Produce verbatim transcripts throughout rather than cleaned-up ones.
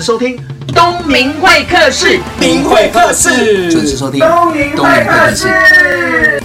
时收听东明会客室，明会客室，准时收听东明会客室。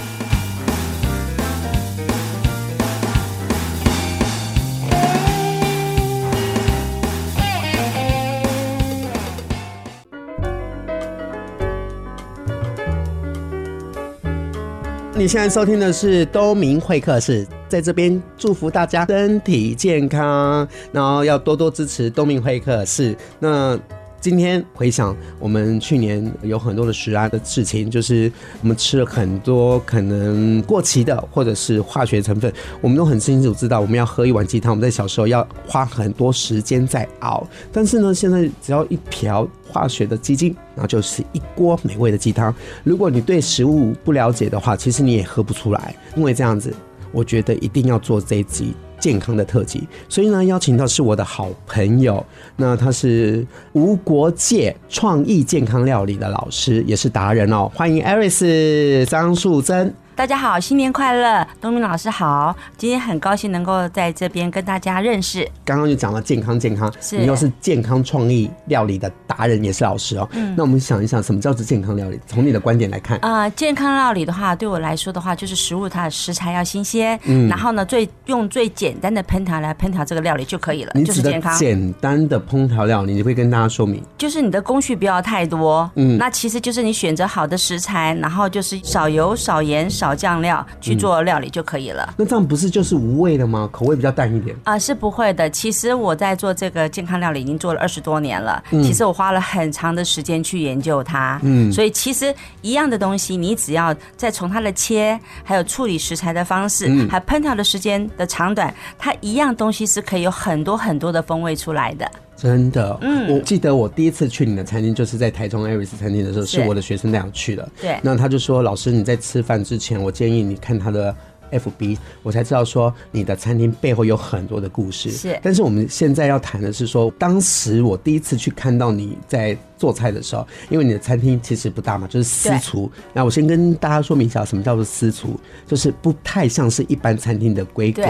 你现在收听的是东明会客室，在这边祝福大家身体健康，然后要多多支持东明会客室。那今天回想我们去年有很多的食安的事情，就是我们吃了很多可能过期的或者是化学成分，我们都很清楚知道我们要喝一碗鸡汤，我们在小时候要花很多时间在熬，但是呢现在只要一瓢化学的鸡精，然后就是一锅美味的鸡汤。如果你对食物不了解的话，其实你也喝不出来。因为这样子，我觉得一定要做这一集健康的特辑，所以呢邀请到是我的好朋友，那他是无国界创意健康料理的老师，也是达人哦。欢迎 Aris 张树贞。大家好，新年快乐，东明老师好，今天很高兴能够在这边跟大家认识。刚刚就讲了健康健康，你又是健康创意料理的达人，也是老师哦、嗯。那我们想一想，什么叫做健康料理？从你的观点来看，呃，健康料理的话，对我来说的话，就是食物它的食材要新鲜，嗯、然后呢，最用最简单的烹调来烹调这个料理就可以了，就是健康。简单的烹调料理，你会跟大家说明，就是你的工序不要太多，嗯，那其实就是你选择好的食材，然后就是少油、少盐、少。少酱料去做料理就可以了、嗯、那这样不是就是无味的吗？口味比较淡一点、呃、是不会的。其实我在做这个健康料理已经做了二十多年了、嗯、其实我花了很长的时间去研究它、嗯、所以其实一样的东西，你只要再从它的切还有处理食材的方式、嗯、还烹调的时间的长短，它一样东西是可以有很多很多的风味出来的。真的、嗯、我记得我第一次去你的餐厅就是在台中 Aris 餐厅的时候，是我的学生这样去的。对，那他就说，老师你在吃饭之前我建议你看他的 F B， 我才知道说你的餐厅背后有很多的故事。是，但是我们现在要谈的是说，当时我第一次去看到你在做菜的时候，因为你的餐厅其实不大嘛，就是私厨。那我先跟大家说明一下什么叫做私厨，就是不太像是一般餐厅的规格，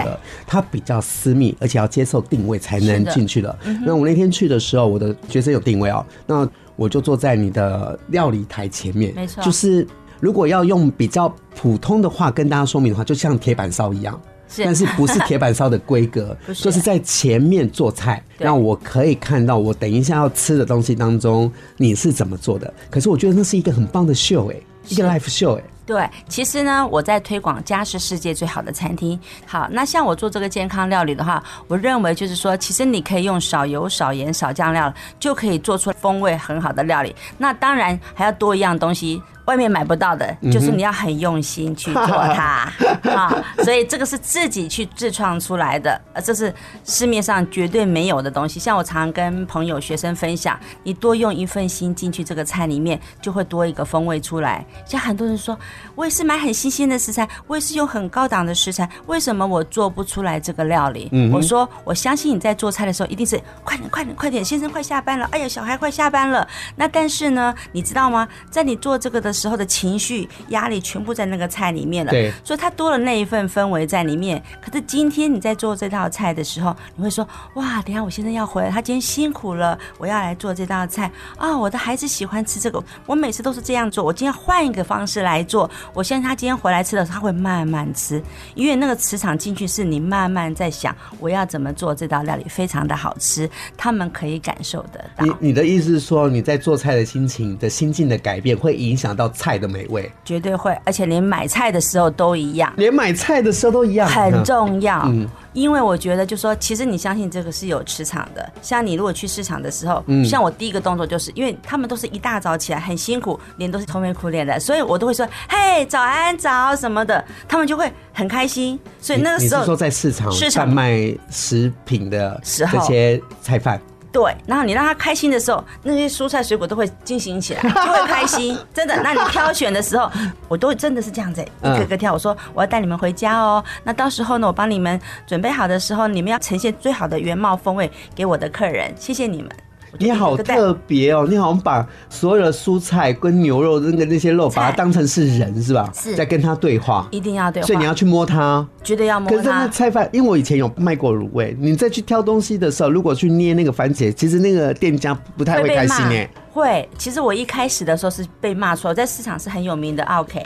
它比较私密，而且要接受定位才能进去的、嗯、那我那天去的时候，我的学生有定位哦，那我就坐在你的料理台前面。没错，就是如果要用比较普通的话跟大家说明的话，就像铁板烧一样，是但是不是铁板烧的规格是就是在前面做菜，让我可以看到我等一下要吃的东西当中你是怎么做的。可是我觉得那是一个很棒的秀、欸、一个 live show、欸、对，其实呢我在推广家是世界最好的餐厅。好，那像我做这个健康料理的话，我认为就是说其实你可以用少油少盐少酱料就可以做出风味很好的料理。那当然还要多一样东西，外面买不到的，就是你要很用心去做它、嗯啊、所以这个是自己去自创出来的，这是市面上绝对没有的东西。像我常跟朋友学生分享，你多用一份心进去这个菜里面，就会多一个风味出来。像很多人说，我也是买很新鲜的食材，我也是用很高档的食材，为什么我做不出来这个料理、嗯、我说我相信你在做菜的时候一定是快点快点快点，先生快下班了，哎呀小孩快下班了。那但是呢你知道吗，在你做这个的时候的情绪压力全部在那个菜里面了，对，所以它多了那一份氛围在里面。可是今天你在做这道菜的时候，你会说哇等一下我先生要回来，他今天辛苦了，我要来做这道菜啊、哦！我的孩子喜欢吃这个，我每次都是这样做，我今天换一个方式来做，我相信他今天回来吃的时候他会慢慢吃，因为那个磁场进去是你慢慢在想我要怎么做这道料理非常的好吃，他们可以感受得到。 你, 你的意思是说你在做菜的心情的心境的改变会影响到菜的美味？绝对会，而且连买菜的时候都一样，连买菜的时候都一样，很重要、嗯、因为我觉得就是说其实你相信这个是有磁场的。像你如果去市场的时候、嗯、像我第一个动作就是，因为他们都是一大早起来很辛苦，脸都是愁眉苦脸的，所以我都会说嘿早安早什么的，他们就会很开心。所以那个时候 你, 你是说在市场贩卖食品的这些菜贩，对，然后你让他开心的时候，那些蔬菜水果都会进行起来，就会开心，真的。那你挑选的时候，我都真的是这样子、欸，一个个挑。我说我要带你们回家哦，那到时候呢，我帮你们准备好的时候，你们要呈现最好的原貌风味给我的客人，谢谢你们。你好特别哦，你好像把所有的蔬菜跟牛肉那个那些肉，把它当成是人是吧？是，在跟他对话，一定要对话，所以你要去摸它，绝对要摸它。可是那菜贩，因为我以前有卖过卤味，你再去挑东西的时候，如果去捏那个番茄，其实那个店家不太会开心哎、欸。会，其实我一开始的时候是被骂说在市场是很有名的 OK，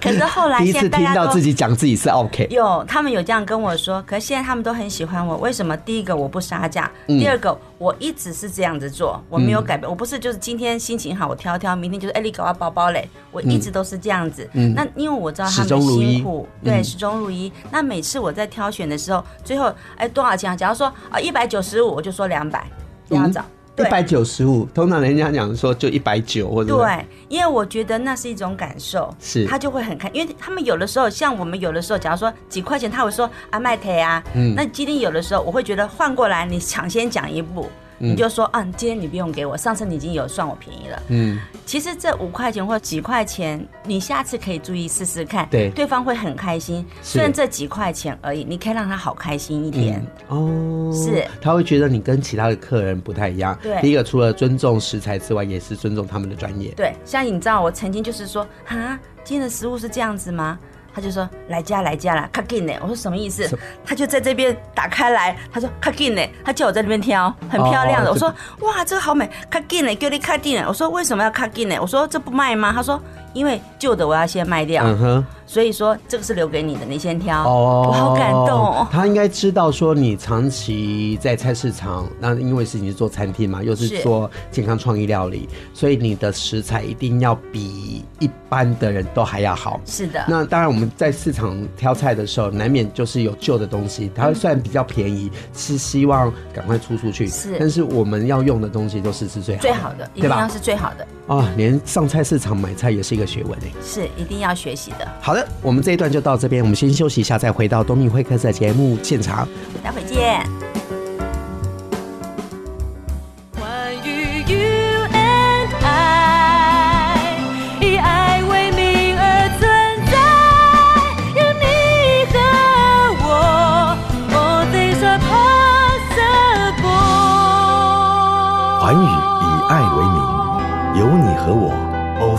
可是后来现在大家都第一次听到自己讲自己是 OK， 有他们有这样跟我说，可是现在他们都很喜欢我，为什么？第一个我不杀价，嗯、第二个我一直是这样子做，我没有改变，嗯、我不是就是今天心情好我挑挑，明天就是哎你给我包包嘞，我一直都是这样子。嗯、那因为我知道他们辛苦，对，始终如一。那每次我在挑选的时候，最后哎多少钱、啊？假如说啊一百九十五，我就说两百，不要找。一百九十五，通常人家讲说就一百九或者对，因为我觉得那是一种感受，是他就会很看，因为他们有的时候像我们有的时候，假如说几块钱，他会说啊卖腿啊，嗯，那今天有的时候我会觉得换过来，你抢先讲一步，嗯、你就说啊，今天你不用给我，上次你已经有算我便宜了，嗯，其实这五块钱或几块钱，你下次可以注意试试看，对，对方会很开心，虽然这几块钱而已，你可以让他好开心一点、嗯、哦，是，他会觉得你跟其他的客人不太一样。第一个除了尊重食材之外，也是尊重他们的专业。对，像你知道我曾经就是说，哈，今天的食物是这样子吗？他就说来加来加啦，卡紧呢。我说什么意思？他就在这边打开来，他说卡紧呢，他叫我在那边挑，很漂亮的。哦、我说哇，这个好美，卡紧呢，给你卡紧呢。我说为什么要卡紧呢？我说这不卖吗？他说因为旧的我要先卖掉。嗯哼，所以说这个是留给你的，你先挑。哦，我好感动哦。他应该知道说你长期在菜市场，那因为是你是做餐厅嘛，又是做健康创意料理，所以你的食材一定要比一般的人都还要好。是的。那当然我们在市场挑菜的时候，难免就是有旧的东西，它虽然比较便宜，是希望赶快出出去。是。但是我们要用的东西都是是最好的，最好的，一定要是最好的。啊，连上菜市场买菜也是一个学问哎。是，一定要学习的。好。好的，我们这一段就到这边，我们先休息一下，再回到东明会客室的节目现场，待会见。关于 You and I， 以爱为名而存在，有你和我 ，All things are possible。 环宇以爱为名，有你和我 ，All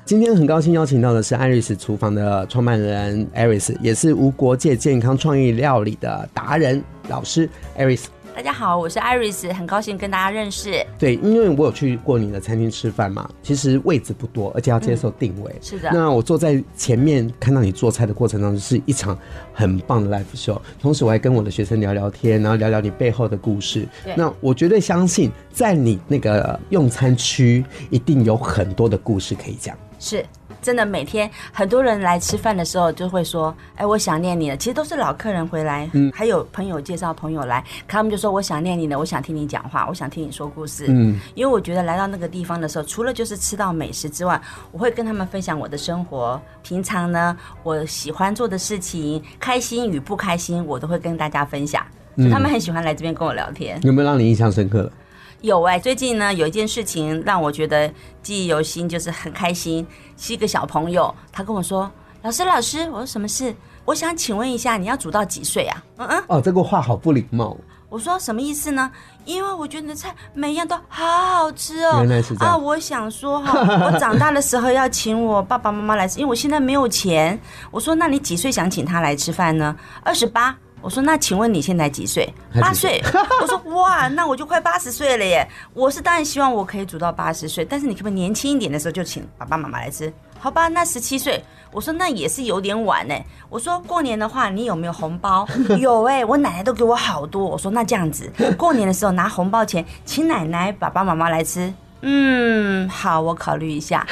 今天很高兴邀请到的是艾瑞斯厨房的创办人艾瑞斯，也是无国界健康创意料理的达人老师艾瑞斯。大家好，我是 Iris， 很高兴跟大家认识。对，因为我有去过你的餐厅吃饭嘛，其实位置不多，而且要接受定位、嗯、是的。那我坐在前面看到你做菜的过程当中，是一场很棒的 live show， 同时我还跟我的学生聊聊天，然后聊聊你背后的故事。那我绝对相信在你那个用餐区一定有很多的故事可以讲。是真的，每天很多人来吃饭的时候就会说，哎，我想念你了。其实都是老客人回来，嗯，还有朋友介绍朋友来，可他们就说我想念你了，我想听你讲话，我想听你说故事。嗯，因为我觉得来到那个地方的时候，除了就是吃到美食之外，我会跟他们分享我的生活，平常呢我喜欢做的事情，开心与不开心我都会跟大家分享，所以他们很喜欢来这边跟我聊天。嗯，有没有让你印象深刻的？有哎、欸，最近呢有一件事情让我觉得记忆犹新，就是很开心。是一个小朋友，他跟我说：“老师，老师，我说什么事？我想请问一下，你要煮到几岁啊？”嗯嗯。哦，这个话好不礼貌。我说什么意思呢？因为我觉得你的菜每一样都好好吃哦。原来是这样啊！我想说哈、哦，我长大的时候要请我爸爸妈妈来吃，因为我现在没有钱。我说：“那你几岁想请他来吃饭呢？”二十八。我说那请问你现在几岁？八岁。我说哇，那我就快八十岁了耶！我是当然希望我可以煮到八十岁，但是你可不可以年轻一点的时候就请爸爸妈妈来吃？好吧，那十七岁。我说那也是有点晚呢。我说过年的话，你有没有红包？有哎、欸，我奶奶都给我好多。我说那这样子，过年的时候拿红包钱请奶奶、爸爸妈妈来吃。嗯，好，我考虑一下。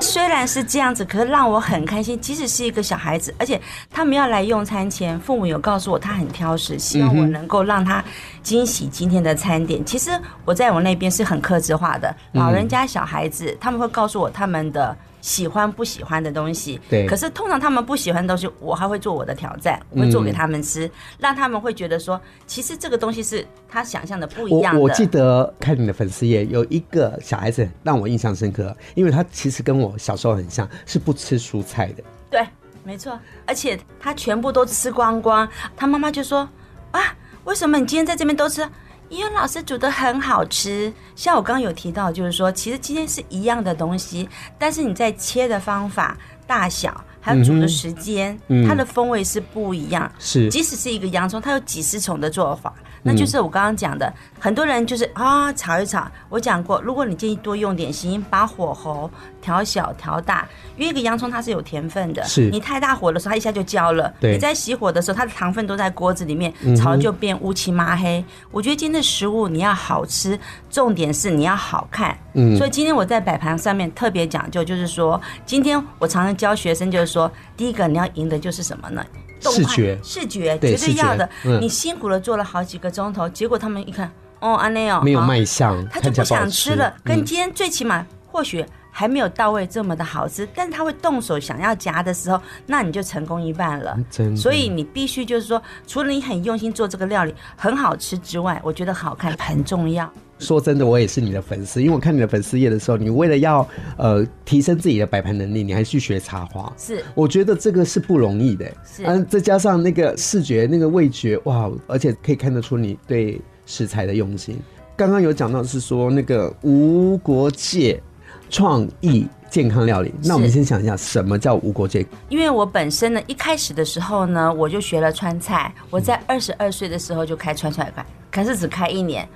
虽然是这样子，可是让我很开心。即使是一个小孩子，而且他们要来用餐前，父母有告诉我他很挑食，希望我能够让他惊喜今天的餐点。其实我在我那边是很客制化的，老人家小孩子、嗯、他们会告诉我他们的喜欢不喜欢的东西，对。可是通常他们不喜欢的东西我还会做我的挑战，我会做给他们吃、嗯、让他们会觉得说其实这个东西是他想象的不一样的。 我, 我记得看你的粉丝页有一个小孩子让我印象深刻，因为他其实跟我小时候很像，是不吃蔬菜的。对，没错，而且他全部都吃光光。他妈妈就说啊，为什么你今天在这边都吃？因为老师煮的很好吃。像我刚刚有提到，就是说其实今天是一样的东西，但是你在切的方法、大小还有煮的时间、嗯嗯、它的风味是不一样。是，即使是一个洋葱它有几十种的做法，那就是我刚刚讲的、嗯、很多人就是啊、哦、炒一炒。我讲过，如果你建议多用点心，把火候调小调大，因为一个洋葱它是有甜分的，是你太大火的时候它一下就焦了，你在熄火的时候它的糖分都在锅子里面，炒就变乌漆麻黑、嗯、我觉得今天的食物你要好吃，重点是你要好看、嗯、所以今天我在摆盘上面特别讲究，就是说今天我常常教学生就是说，第一个你要赢的就是什么呢？视觉，视觉绝对要的、嗯、你辛苦了做了好几个钟头，结果他们一看哦，安内哦，没有卖相、哦、他就不想吃了，跟今天最起码、嗯、或许还没有到位这么的好吃，但是他会动手想要夹的时候，那你就成功一半了。所以你必须就是说，除了你很用心做这个料理很好吃之外，我觉得好看很重要。说真的，我也是你的粉丝，因为我看你的粉丝页的时候，你为了要呃提升自己的摆盘能力，你还去学插花。是，我觉得这个是不容易的。是，嗯、啊，再加上那个视觉、那个味觉，哇，而且可以看得出你对食材的用心。刚刚有讲到是说那个无国界创意健康料理，那我们先想一下什么叫无国界。因为我本身呢，一开始的时候呢，我就学了川菜，我在二十二岁的时候就开川菜馆，可是只开一年。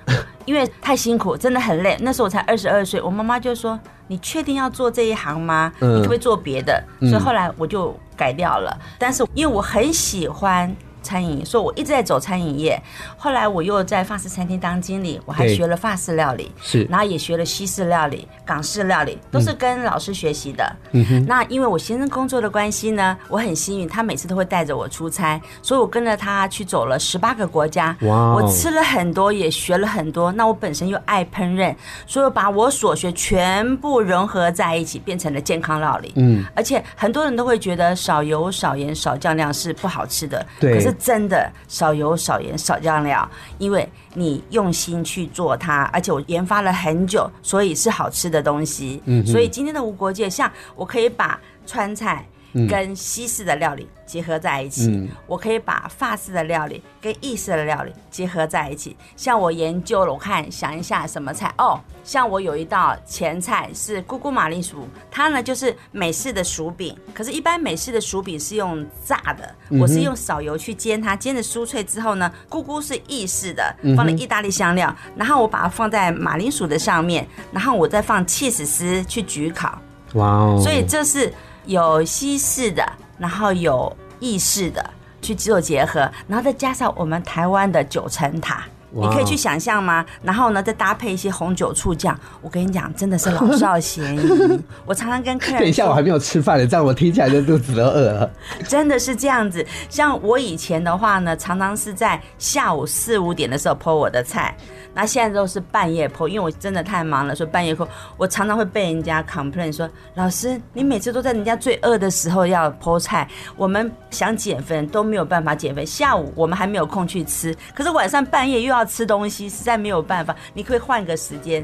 因为太辛苦，真的很累。那时候我才二十二岁，我妈妈就说：“你确定要做这一行吗？嗯、你可不可以做别的？”所以后来我就改掉了。嗯、但是因为我很喜欢餐饮，所以我一直在走餐饮业。后来我又在法式餐厅当经理，我还学了法式料理，是，然后也学了西式料理、港式料理，都是跟老师学习的。嗯哼。那因为我先生工作的关系呢，我很幸运，他每次都会带着我出差，所以我跟着他去走了十八个国家。哇、wow ！我吃了很多，也学了很多。那我本身又爱烹饪，所以我把我所学全部融合在一起，变成了健康料理。嗯。而且很多人都会觉得少油、少盐、少酱料是不好吃的。对。可是真的少油少盐少酱料，因为你用心去做它，而且我研发了很久，所以是好吃的东西、嗯、所以今天的无国界，像我可以把川菜跟西式的料理结合在一起、嗯、我可以把法式的料理跟意式的料理结合在一起。像我研究了，我看想一下什么菜哦，像我有一道前菜是姑姑马铃薯，它呢就是美式的薯饼，可是一般美式的薯饼是用炸的，我是用少油去煎它，煎的酥脆之后呢，姑姑是意式的，放了意大利香料、嗯、然后我把它放在马铃薯的上面，然后我再放起司丝去焗烤。哇、wow、所以这是有西式的，然后有意式的去做结合，然后再加上我们台湾的九层塔、wow、你可以去想象吗？然后呢再搭配一些红酒醋酱，我跟你讲真的是老少咸宜。我常常跟客人说，等一下我还没有吃饭，这样我听起来就肚子都饿了。真的是这样子。像我以前的话呢，常常是在下午四五点的时候 po 我的菜，那现在都是半夜 po， 因为我真的太忙了，所以半夜 po。 我常常会被人家 complain 说，老师你每次都在人家最饿的时候要 po 菜，我们想减肥都没有办法减肥，下午我们还没有空去吃，可是晚上半夜又要吃东西，实在没有办法，你可以换个时间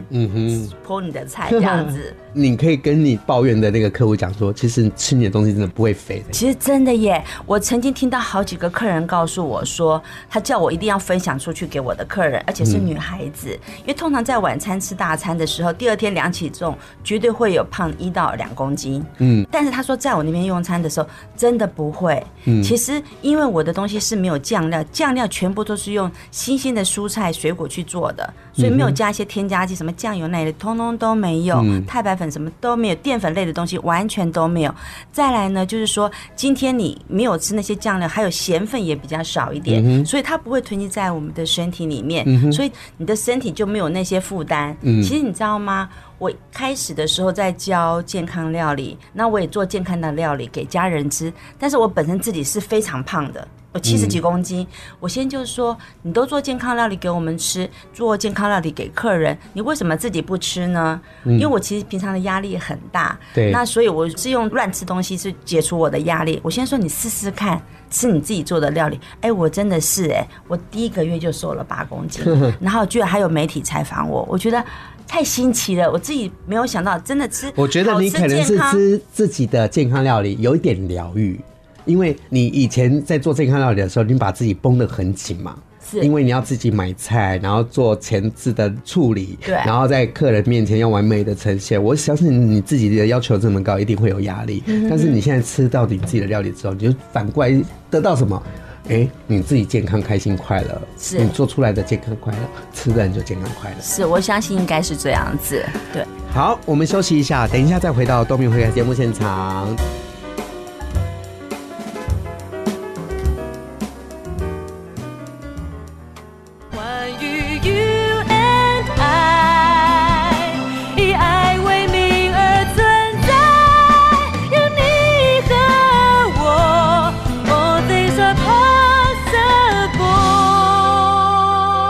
po 你的菜这样子。你可以跟你抱怨的那个客户讲说，其实吃你的东西真的不会肥的。其实真的耶，我曾经听到好几个客人告诉我说，他叫我一定要分享出去给我的客人，而且是女孩、嗯孩子，因为通常在晚餐吃大餐的时候，第二天量体重绝对会有胖一到两公斤。嗯，但是他说在我那边用餐的时候，真的不会。嗯，其实因为我的东西是没有酱料，酱料全部都是用新鲜的蔬菜水果去做的，所以没有加一些添加剂，什么酱油那类通通都没有，嗯、太白粉什么都没有，淀粉类的东西完全都没有。再来呢，就是说今天你没有吃那些酱料，还有咸分也比较少一点，嗯、所以它不会囤积在我们的身体里面，嗯、所以。你的身体就没有那些负担。嗯，其实你知道吗？我开始的时候在教健康料理，那我也做健康的料理给家人吃，但是我本身自己是非常胖的，我七十几公斤、嗯、我先就说你都做健康料理给我们吃，做健康料理给客人，你为什么自己不吃呢、嗯、因为我其实平常的压力很大，对，那所以我是用乱吃东西是解除我的压力。我先说你试试看吃你自己做的料理，哎，我真的是哎，我第一个月就瘦了八公斤然后居然还有媒体采访我，我觉得太新奇了，我自己没有想到，真的吃。我觉得你可能是吃自己的健康料理有一点疗愈，因为你以前在做健康料理的时候，你把自己绷得很紧嘛，是因为你要自己买菜，然后做前置的处理，对，然后在客人面前要完美的呈现。我相信你自己的要求这么高，一定会有压力。嗯、但是你现在吃到你自己的料理之后，你就反过来得到什么？哎，你自己健康开心快乐，是你做出来的健康快乐，吃的人就健康快乐，是，我相信应该是这样子。对，好，我们休息一下，等一下再回到东明会客节目现场。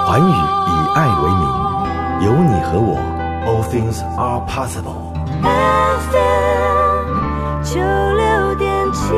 寰宇以爱为名，有你和我 ，All things are possible。F M 九六点七，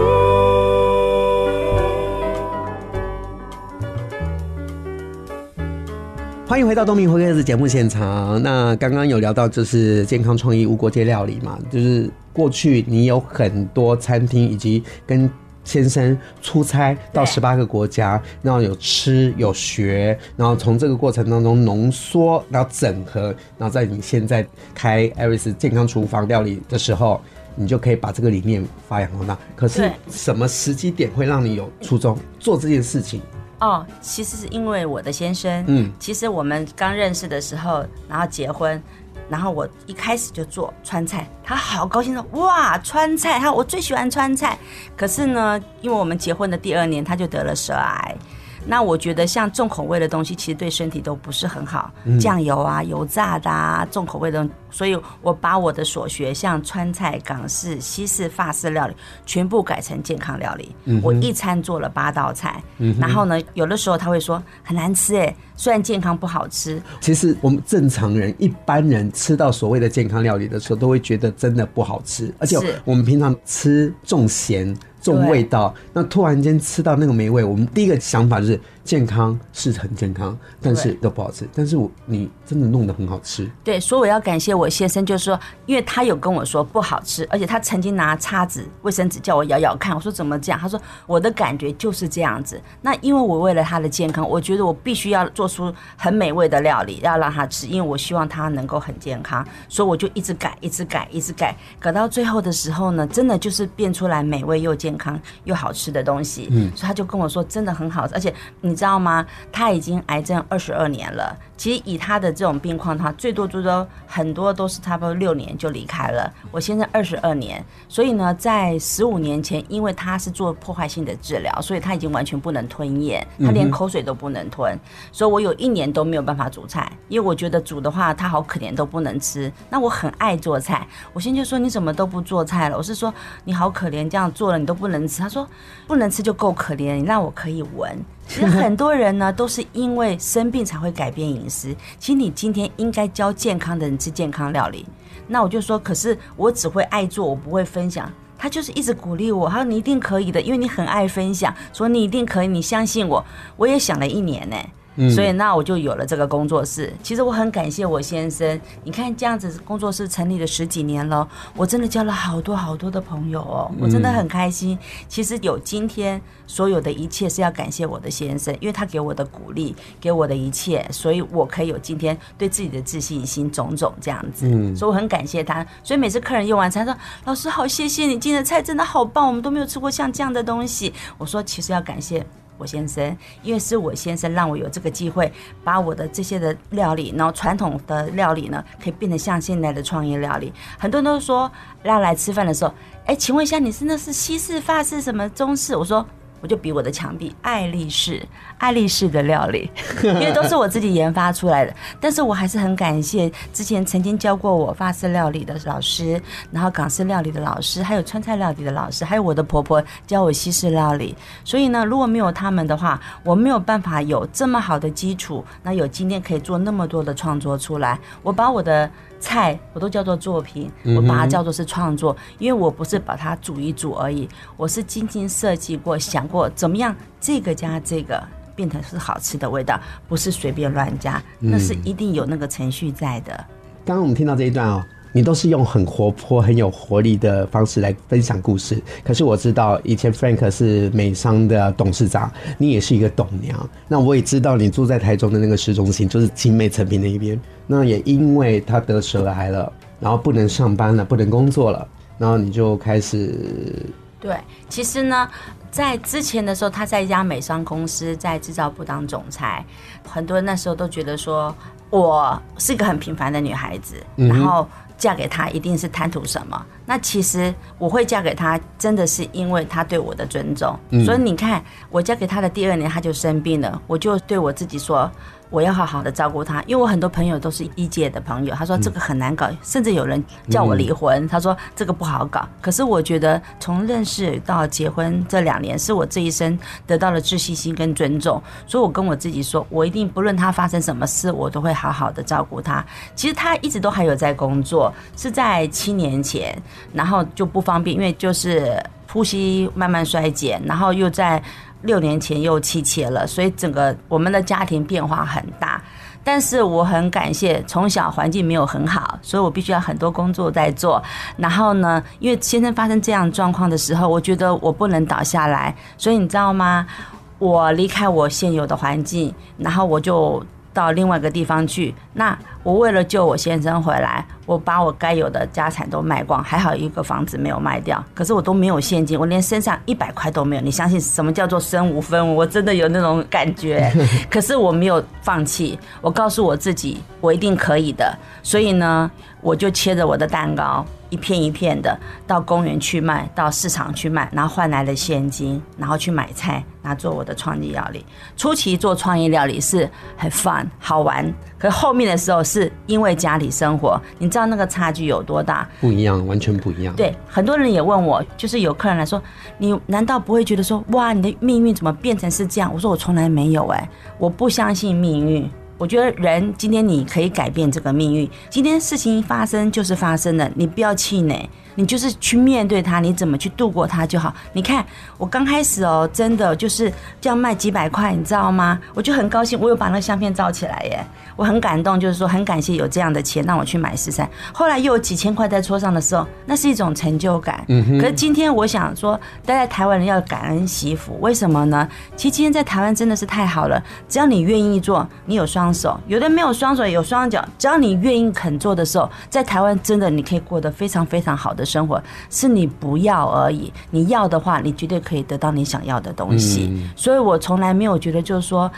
欢迎回到东明会客室节目现场。那刚刚有聊到就是健康创意无国界料理嘛，就是过去你有很多餐厅以及跟先生出差到十八个国家，然后有吃有学，然后从这个过程当中浓缩，然后整合，然后在你现在开艾瑞斯健康厨房料理的时候，你就可以把这个理念发扬光大。可是什么时机点会让你有初衷做这件事情？哦，其实是因为我的先生，嗯，其实我们刚认识的时候，然后结婚。然后我一开始就做川菜，他好高兴说哇川菜，他我最喜欢川菜。可是呢，因为我们结婚的第二年他就得了舌癌。那我觉得像重口味的东西其实对身体都不是很好，嗯、酱油啊油炸的啊重口味的东西，所以我把我的所学像川菜港式西式法式料理全部改成健康料理，嗯、我一餐做了八道菜，嗯、然后呢有的时候他会说很难吃耶，虽然健康不好吃。其实我们正常人一般人吃到所谓的健康料理的时候都会觉得真的不好吃，而且我们平常吃重咸重味道，那突然间吃到那个美味，我们第一个想法就是健康是很健康，但是都不好吃。但是我你真的弄得很好吃。对，所以我要感谢我先生，就是说，因为他有跟我说不好吃，而且他曾经拿叉子、卫生纸叫我咬咬看，我说怎么这样？他说我的感觉就是这样子。那因为我为了他的健康，我觉得我必须要做出很美味的料理，要让他吃，因为我希望他能够很健康，所以我就一直改、一直改、一直改，改到最后的时候呢，真的就是变出来美味又健康。健康又好吃的东西，嗯，所以他就跟我说真的很好吃，而且你知道吗？他已经癌症二十二年了。其实以他的这种病况，他最多最多很多都是差不多六年就离开了。我先生二十二年，所以呢，在十五年前，因为他是做破坏性的治疗，所以他已经完全不能吞咽，他连口水都不能吞，嗯，所以我有一年都没有办法煮菜，因为我觉得煮的话他好可怜都不能吃。那我很爱做菜，我先就说你怎么都不做菜了？我是说你好可怜，这样做了你都。不能吃，他说不能吃就够可怜，你让我可以闻。其实很多人呢都是因为生病才会改变饮食，其实你今天应该教健康的人吃健康料理。那我就说，可是我只会爱做，我不会分享。他就是一直鼓励我，他说你一定可以的，因为你很爱分享，说你一定可以，你相信我。我也想了一年呢，欸。所以那我就有了这个工作室。其实我很感谢我先生，你看这样子工作室成立了十几年了，我真的交了好多好多的朋友哦，我真的很开心。其实有今天所有的一切是要感谢我的先生，因为他给我的鼓励，给我的一切，所以我可以有今天对自己的自信心种种这样子，嗯，所以我很感谢他。所以每次客人用完餐说老师好谢谢你，今天的菜真的好棒，我们都没有吃过像这样的东西。我说其实要感谢我先生，因为是我先生让我有这个机会，把我的这些的料理，然后传统的料理呢，可以变得像现在的创意料理。很多人都说，要来吃饭的时候，哎，请问一下，你真的是西式、法式、什么中式？我说我就比我的墙壁爱丽式爱丽式的料理，因为都是我自己研发出来的。但是我还是很感谢之前曾经教过我法式料理的老师，然后港式料理的老师，还有川菜料理的老师，还有我的婆婆教我西式料理。所以呢，如果没有他们的话，我没有办法有这么好的基础，那有今天可以做那么多的创作出来。我把我的菜我都叫做作品，我把它叫做是创作，因为我不是把它煮一煮而已，我是精心设计过，想过怎么样这个加这个变成是好吃的味道，不是随便乱加，那是一定有那个程序在的。刚刚我们听到这一段哦，你都是用很活泼很有活力的方式来分享故事，可是我知道以前 Frank 是美商的董事长，你也是一个董娘，那我也知道你住在台中的那个市中心，就是景美成品那一边，那也因为他得舌癌了，然后不能上班了，不能工作了，然后你就开始。对，其实呢在之前的时候，他在一家美商公司在制造部当总裁，很多人那时候都觉得说我是一个很平凡的女孩子，嗯、然后嫁给他一定是贪图什么，那其实我会嫁给他真的是因为他对我的尊重，嗯、所以你看我嫁给他的第二年他就生病了，我就对我自己说我要好好的照顾他，因为我很多朋友都是医界的朋友，他说这个很难搞，嗯、甚至有人叫我离婚，嗯、他说这个不好搞，可是我觉得从认识到结婚这两年是我这一生得到了自信心跟尊重，所以我跟我自己说我一定不论他发生什么事我都会好好的照顾他。其实他一直都还有在工作，是在七年前然后就不方便，因为就是呼吸慢慢衰减，然后又在六年前又妻妾了，所以整个我们的家庭变化很大。但是我很感谢从小环境没有很好，所以我必须要很多工作在做，然后呢因为先生发生这样状况的时候，我觉得我不能倒下来，所以你知道吗，我离开我现有的环境，然后我就到另外一个地方去，那我为了救我先生回来，我把我该有的家产都卖光，还好一个房子没有卖掉，可是我都没有现金，我连身上一百块都没有，你相信什么叫做身无分文，我真的有那种感觉。可是我没有放弃，我告诉我自己我一定可以的，所以呢我就切着我的蛋糕一片一片的到公园去卖，到市场去卖，然后换来了现金，然后去买菜，然后做我的创意料理。初期做创意料理是很 fun 好玩，可是后面的时候是因为家里生活，你知道那个差距有多大，不一样，完全不一样。对，很多人也问我，就是有客人来说你难道不会觉得说哇你的命运怎么变成是这样，我说我从来没有，欸、我不相信命运，我觉得人今天你可以改变这个命运，今天事情发生就是发生了，你不要气馁，你就是去面对它，你怎么去度过它就好。你看我刚开始哦，真的就是这样卖几百块你知道吗，我就很高兴，我有把那个相片照起来耶，我很感动，就是说很感谢有这样的钱让我去买食材，后来又有几千块在桌上的时候，那是一种成就感。嗯、可是今天我想说待在台湾人要感恩惜福，为什么呢，其实今天在台湾真的是太好了，只要你愿意做，你有双手，有的没有双手有双脚，只要你愿意肯做的时候，在台湾真的你可以过得非常非常好的生活，是你不要而已，你要的话你绝对可以得到你想要的东西。嗯、所以我从来没有觉得就是说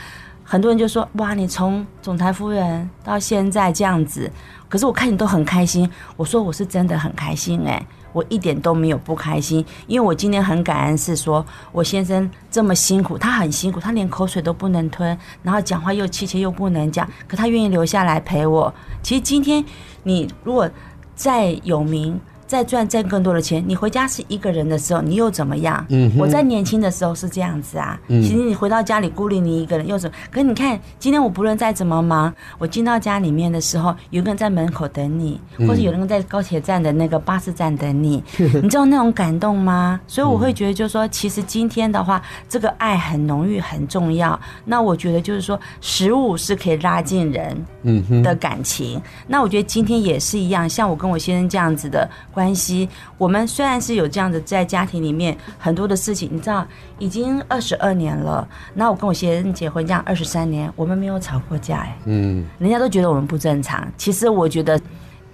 很多人就说哇你从总裁夫人到现在这样子，可是我看你都很开心，我说我是真的很开心，哎、欸，我一点都没有不开心，因为我今天很感恩是说我先生这么辛苦，他很辛苦，他连口水都不能吞，然后讲话又气切又不能讲，可他愿意留下来陪我。其实今天你如果再有名再赚挣更多的钱，你回家是一个人的时候你又怎么样，嗯、我在年轻的时候是这样子啊，嗯、其实你回到家里孤零零一个人又怎么，可是你看今天我不论再怎么忙，我进到家里面的时候有个人在门口等你，或者有人在高铁站的那个巴士站等你，嗯、你知道那种感动吗？所以我会觉得就是说其实今天的话这个爱很浓郁很重要，那我觉得就是说食物是可以拉近人的感情，嗯、那我觉得今天也是一样，像我跟我先生这样子的关系，我们虽然是有这样的在家庭里面很多的事情，你知道已经二十二年了，那我跟我先生结婚这样二十三年，我们没有吵过架，哎，嗯，人家都觉得我们不正常，其实我觉得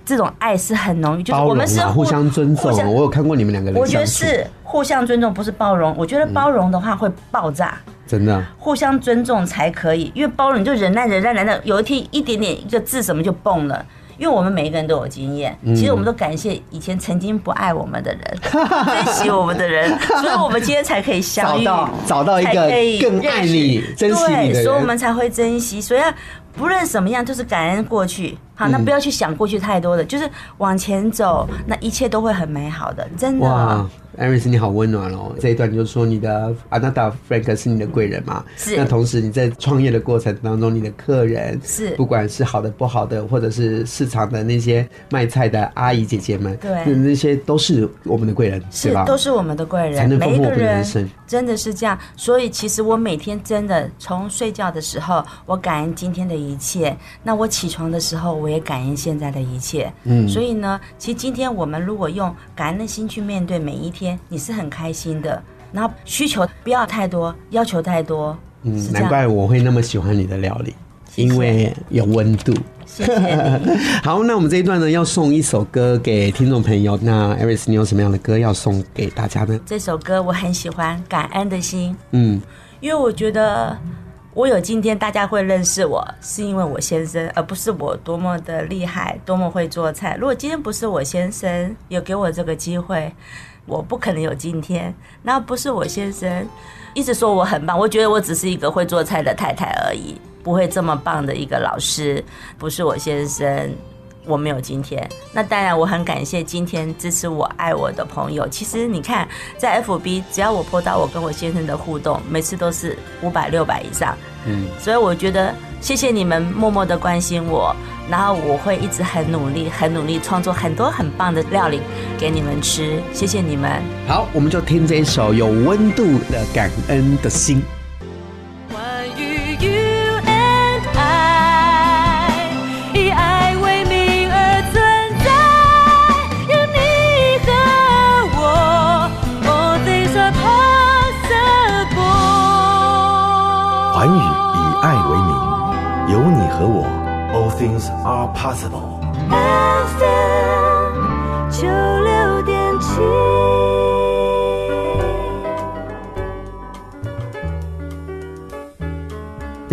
这种爱是很浓郁，就是我们是 互, 互相尊重相。我有看过你们两个人相处，我觉得是互相尊重，不是包容。我觉得包容的话会爆炸。嗯真的，互相尊重才可以，因为包容你就忍耐忍耐忍耐，有一天一点点一个字什么就蹦了，因为我们每一个人都有经验，其实我们都感谢以前曾经不爱我们的人、珍惜我们的人，所以我们今天才可以相遇，找到找到一个更爱你、珍惜你的人，对，所以我们才会珍惜。所以不论什么样，就是感恩过去。好，那不要去想过去太多的，嗯、就是往前走，那一切都会很美好的，真的。哇，艾瑞斯你好温暖哦！这一段你就说你的阿娜达 Frank 是你的贵人嘛？是。那同时你在创业的过程当中，你的客人是不管是好的不好的，或者是市场的那些卖菜的阿姨姐姐们，对，那些都是我们的贵人，是吧？都是我们的贵人，才能丰富我们的人生。真的是这样，所以其实我每天真的从睡觉的时候，我感恩今天的一切；那我起床的时候，我也感恩现在的一切。嗯，所以呢，其实今天我们如果用感恩的心去面对每一天，你是很开心的。然后需求不要太多，要求太多。嗯，难怪我会那么喜欢你的料理，谢谢，因为有温度。谢谢你。好，那我们这一段呢，要送一首歌给听众朋友。那艾瑞斯，你有什么样的歌要送给大家呢？这首歌我很喜欢，《感恩的心》。嗯，因为我觉得。我有今天，大家会认识我，是因为我先生，而不是我多么的厉害，多么会做菜。如果今天不是我先生有给我这个机会，我不可能有今天。那不是我先生一直说我很棒，我觉得我只是一个会做菜的太太而已，不会这么棒的一个老师。不是我先生，我没有今天。那当然我很感谢今天支持我爱我的朋友。其实你看在 F B 只要我po到我跟我先生的互动，每次都是五百六百以上，嗯，所以我觉得谢谢你们默默的关心我，然后我会一直很努力很努力创作很多很棒的料理给你们吃，谢谢你们。好，我们就听这一首有温度的《感恩的心》。寰宇以爱为名，有你和我 ，All things are possible。F M 九六点七。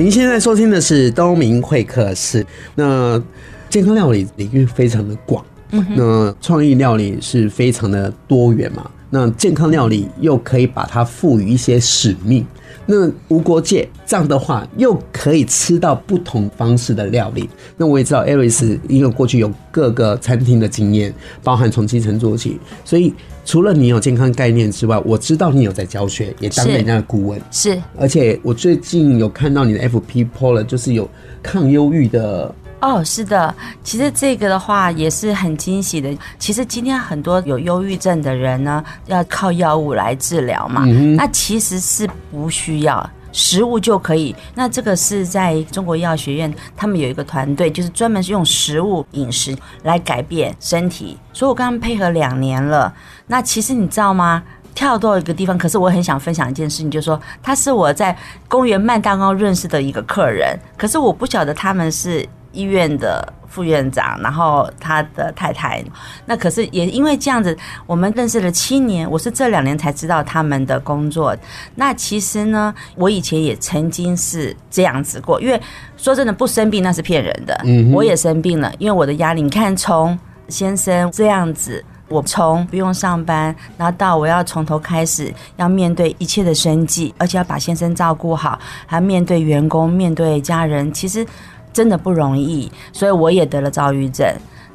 您现在收听的是东明会客室。那健康料理领域非常的广，嗯，那创意料理是非常的多元嘛。那健康料理又可以把它赋予一些使命，那无国界这样的话又可以吃到不同方式的料理。那我也知道 Aris 因为过去有各个餐厅的经验，包含从基层做起，所以除了你有健康概念之外，我知道你有在教学，也当人家的顾问， 是, 是而且我最近有看到你的 F P po 了，就是有抗忧郁的。哦，是的，其实这个的话也是很惊喜的。其实今天很多有忧郁症的人呢，要靠药物来治疗嘛，嗯，那其实是不需要。食物就可以，那这个是在中国药学院，他们有一个团队，就是专门用食物饮食来改变身体，所以我跟他们配合两年了。那其实你知道吗？跳到一个地方，可是我很想分享一件事情，就是说他是我在公园麦当劳认识的一个客人，可是我不晓得他们是医院的副院长，然后他的太太，那可是也因为这样子，我们认识了七年，我是这两年才知道他们的工作。那其实呢，我以前也曾经是这样子过，因为说真的，不生病那是骗人的，嗯，我也生病了，因为我的压力。你看，从先生这样子。我从不用上班，然后到我要从头开始，要面对一切的生计，而且要把先生照顾好，还面对员工，面对家人，其实真的不容易，所以我也得了躁郁症。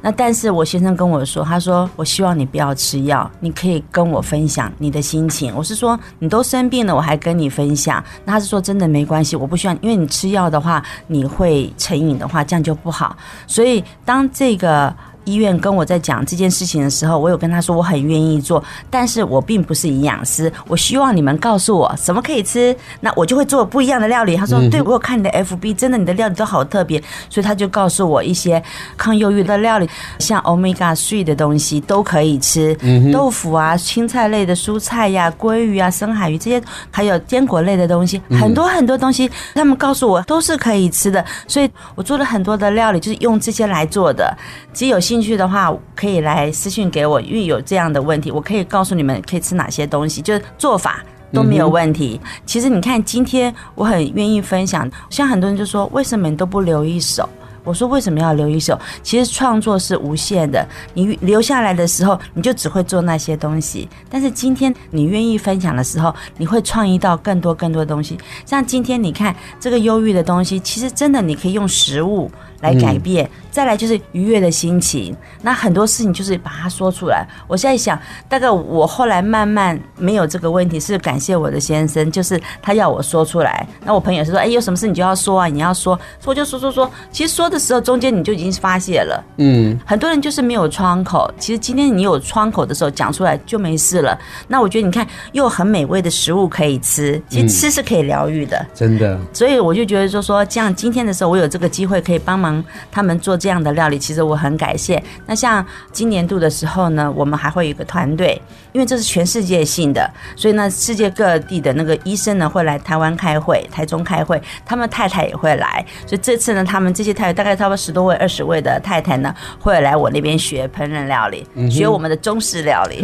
那但是我先生跟我说，他说我希望你不要吃药，你可以跟我分享你的心情。我是说你都生病了，我还跟你分享。那他是说真的没关系，我不希望，因为你吃药的话，你会成瘾的话，这样就不好。所以当这个医院跟我在讲这件事情的时候，我有跟他说我很愿意做，但是我并不是营养师，我希望你们告诉我什么可以吃，那我就会做不一样的料理。他说对，我有看你的 F B， 真的你的料理都好特别，所以他就告诉我一些抗忧郁的料理，像 Omega 三 的东西都可以吃，嗯，豆腐啊，青菜类的蔬菜呀，啊，鲑鱼啊，深海鱼这些，还有坚果类的东西，很多很多东西他们告诉我都是可以吃的，所以我做了很多的料理就是用这些来做的。只有兴趣去的话可以来私讯给我，因为有这样的问题我可以告诉你们可以吃哪些东西，就是做法都没有问题，嗯，其实你看今天我很愿意分享，像很多人就说为什么你都不留一手，我说为什么要留一手？其实创作是无限的，你留下来的时候，你就只会做那些东西。但是今天你愿意分享的时候，你会创意到更多更多的东西。像今天你看这个忧郁的东西，其实真的你可以用食物来改变、嗯、再来就是愉悦的心情，那很多事情就是把它说出来。我现在想大概我后来慢慢没有这个问题，是感谢我的先生，就是他要我说出来。那我朋友是说哎，有什么事你就要说啊，你要说说就说说说，其实说的时候中间你就已经发泄了。嗯，很多人就是没有窗口，其实今天你有窗口的时候讲出来就没事了。那我觉得你看又很美味的食物可以吃，其实吃是可以疗愈的、嗯、真的。所以我就觉得说说这样今天的时候我有这个机会可以帮忙他们做这样的料理，其实我很感谢。那像今年度的时候呢，我们还会有一个团队，因为这是全世界性的，所以呢世界各地的那个医生呢会来台湾开会，台中开会，他们太太也会来。所以这次呢他们这些太太大概差不多十多位二十位的太太呢会来我那边学烹饪料理、嗯、学我们的中式料理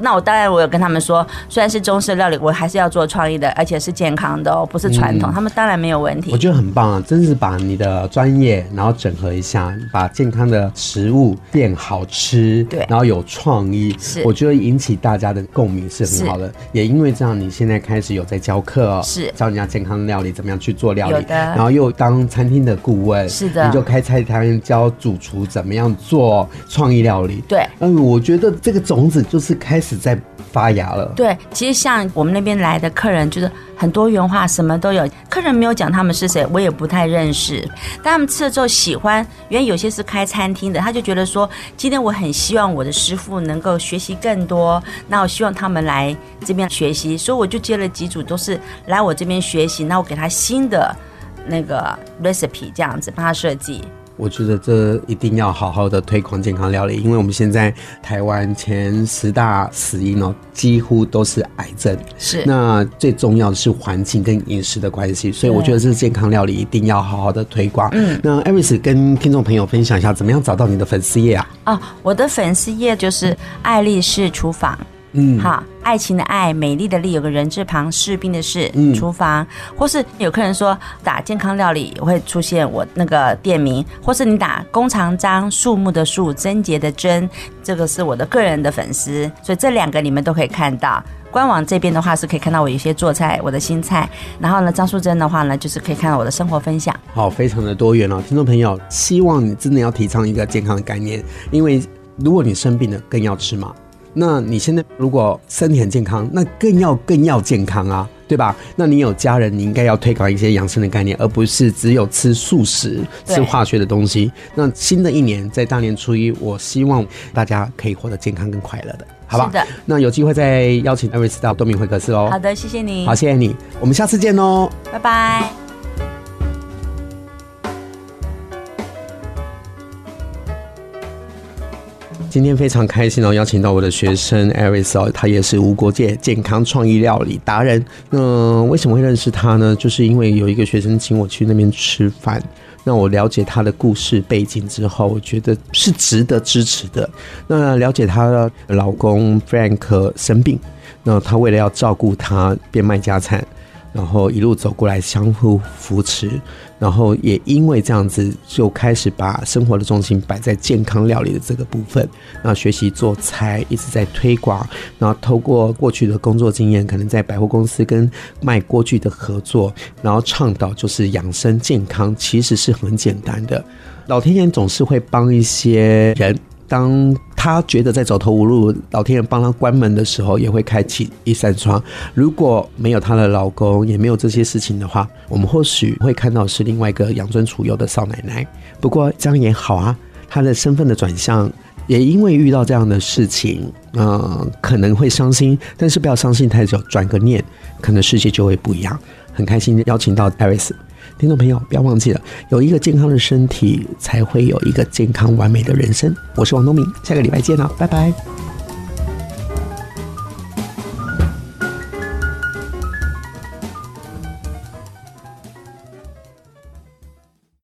那我当然我有跟他们说，虽然是中式料理我还是要做创意的，而且是健康的哦，不是传统、嗯、他们当然没有问题。我觉得很棒啊，真是把你的专业然后整合一下，把健康的食物变好吃，对，然后有创意，我觉得引起大家的共鸣是很好的。也因为这样，你现在开始有在教课、哦、是教人家健康料理怎么样去做料理，然后又当餐厅的顾问，是的，你就开菜单教主厨怎么样做创意料理，对，嗯，我觉得这个种子就是开始在发芽了。对，其实像我们那边来的客人就是很多元化，什么都有。客人没有讲他们是谁，我也不太认识，但他们吃了之后喜欢。原来有些是开餐厅的，他就觉得说今天我很希望我的师傅能够学习更多，那我希望他们来这边学习，所以我就接了几组都是来我这边学习，那我给他新的那个 recipe 这样子帮他设计。我觉得这一定要好好的推广健康料理，因为我们现在台湾前十大死因哦，几乎都是癌症，是，那最重要的是环境跟饮食的关系，所以我觉得这健康料理一定要好好的推广。嗯，那 Iris 跟听众朋友分享一下怎么样找到你的粉丝页啊？哦，我的粉丝页就是爱丽仕厨房，嗯，好，爱情的爱，美丽的丽，有个人字旁，士兵的士，嗯，厨房。或是有客人说打健康料理会出现我那个店名，或是你打弓长张树木的树，贞洁的贞，这个是我的个人的粉丝，所以这两个你们都可以看到。官网这边的话是可以看到我有些做菜，我的新菜，然后呢张树贞的话呢就是可以看到我的生活分享。好，非常的多元哦，听众朋友，希望你真的要提倡一个健康的概念，因为如果你生病了更要吃嘛，那你现在如果身体很健康，那更要更要健康啊，对吧？那你有家人，你应该要推广一些养生的概念，而不是只有吃素食、吃化学的东西。那新的一年，在大年初一，我希望大家可以活得健康跟快乐的，好吧？是的。那有机会再邀请 Iris 到多明会客室哦。好的，谢谢你。好，谢谢你，我们下次见哦，拜拜。今天非常开心哦，邀请到我的学生 Iris 哦，他也是无国界健康创意料理达人。那为什么会认识他呢？就是因为有一个学生请我去那边吃饭，那我了解他的故事背景之后，我觉得是值得支持的。那了解他的老公 Frank 生病，那他为了要照顾他，变卖家产，然后一路走过来相互扶持，然后也因为这样子就开始把生活的重心摆在健康料理的这个部分，那学习做菜一直在推广，然后透过过去的工作经验，可能在百货公司跟卖锅具的合作，然后倡导就是养生健康其实是很简单的。老天爷总是会帮一些人，当他觉得在走投无路，老天爷帮他关门的时候，也会开启一扇窗。如果没有他的老公，也没有这些事情的话，我们或许会看到是另外一个养尊处优的少奶奶。不过这样也好啊，他的身份的转向，也因为遇到这样的事情，嗯、呃，可能会伤心，但是不要伤心太久，转个念，可能世界就会不一样。很开心邀请到 Iris。听众朋友，不要忘记了，有一个健康的身体，才会有一个健康完美的人生。我是王东明，下个礼拜见啦，拜拜。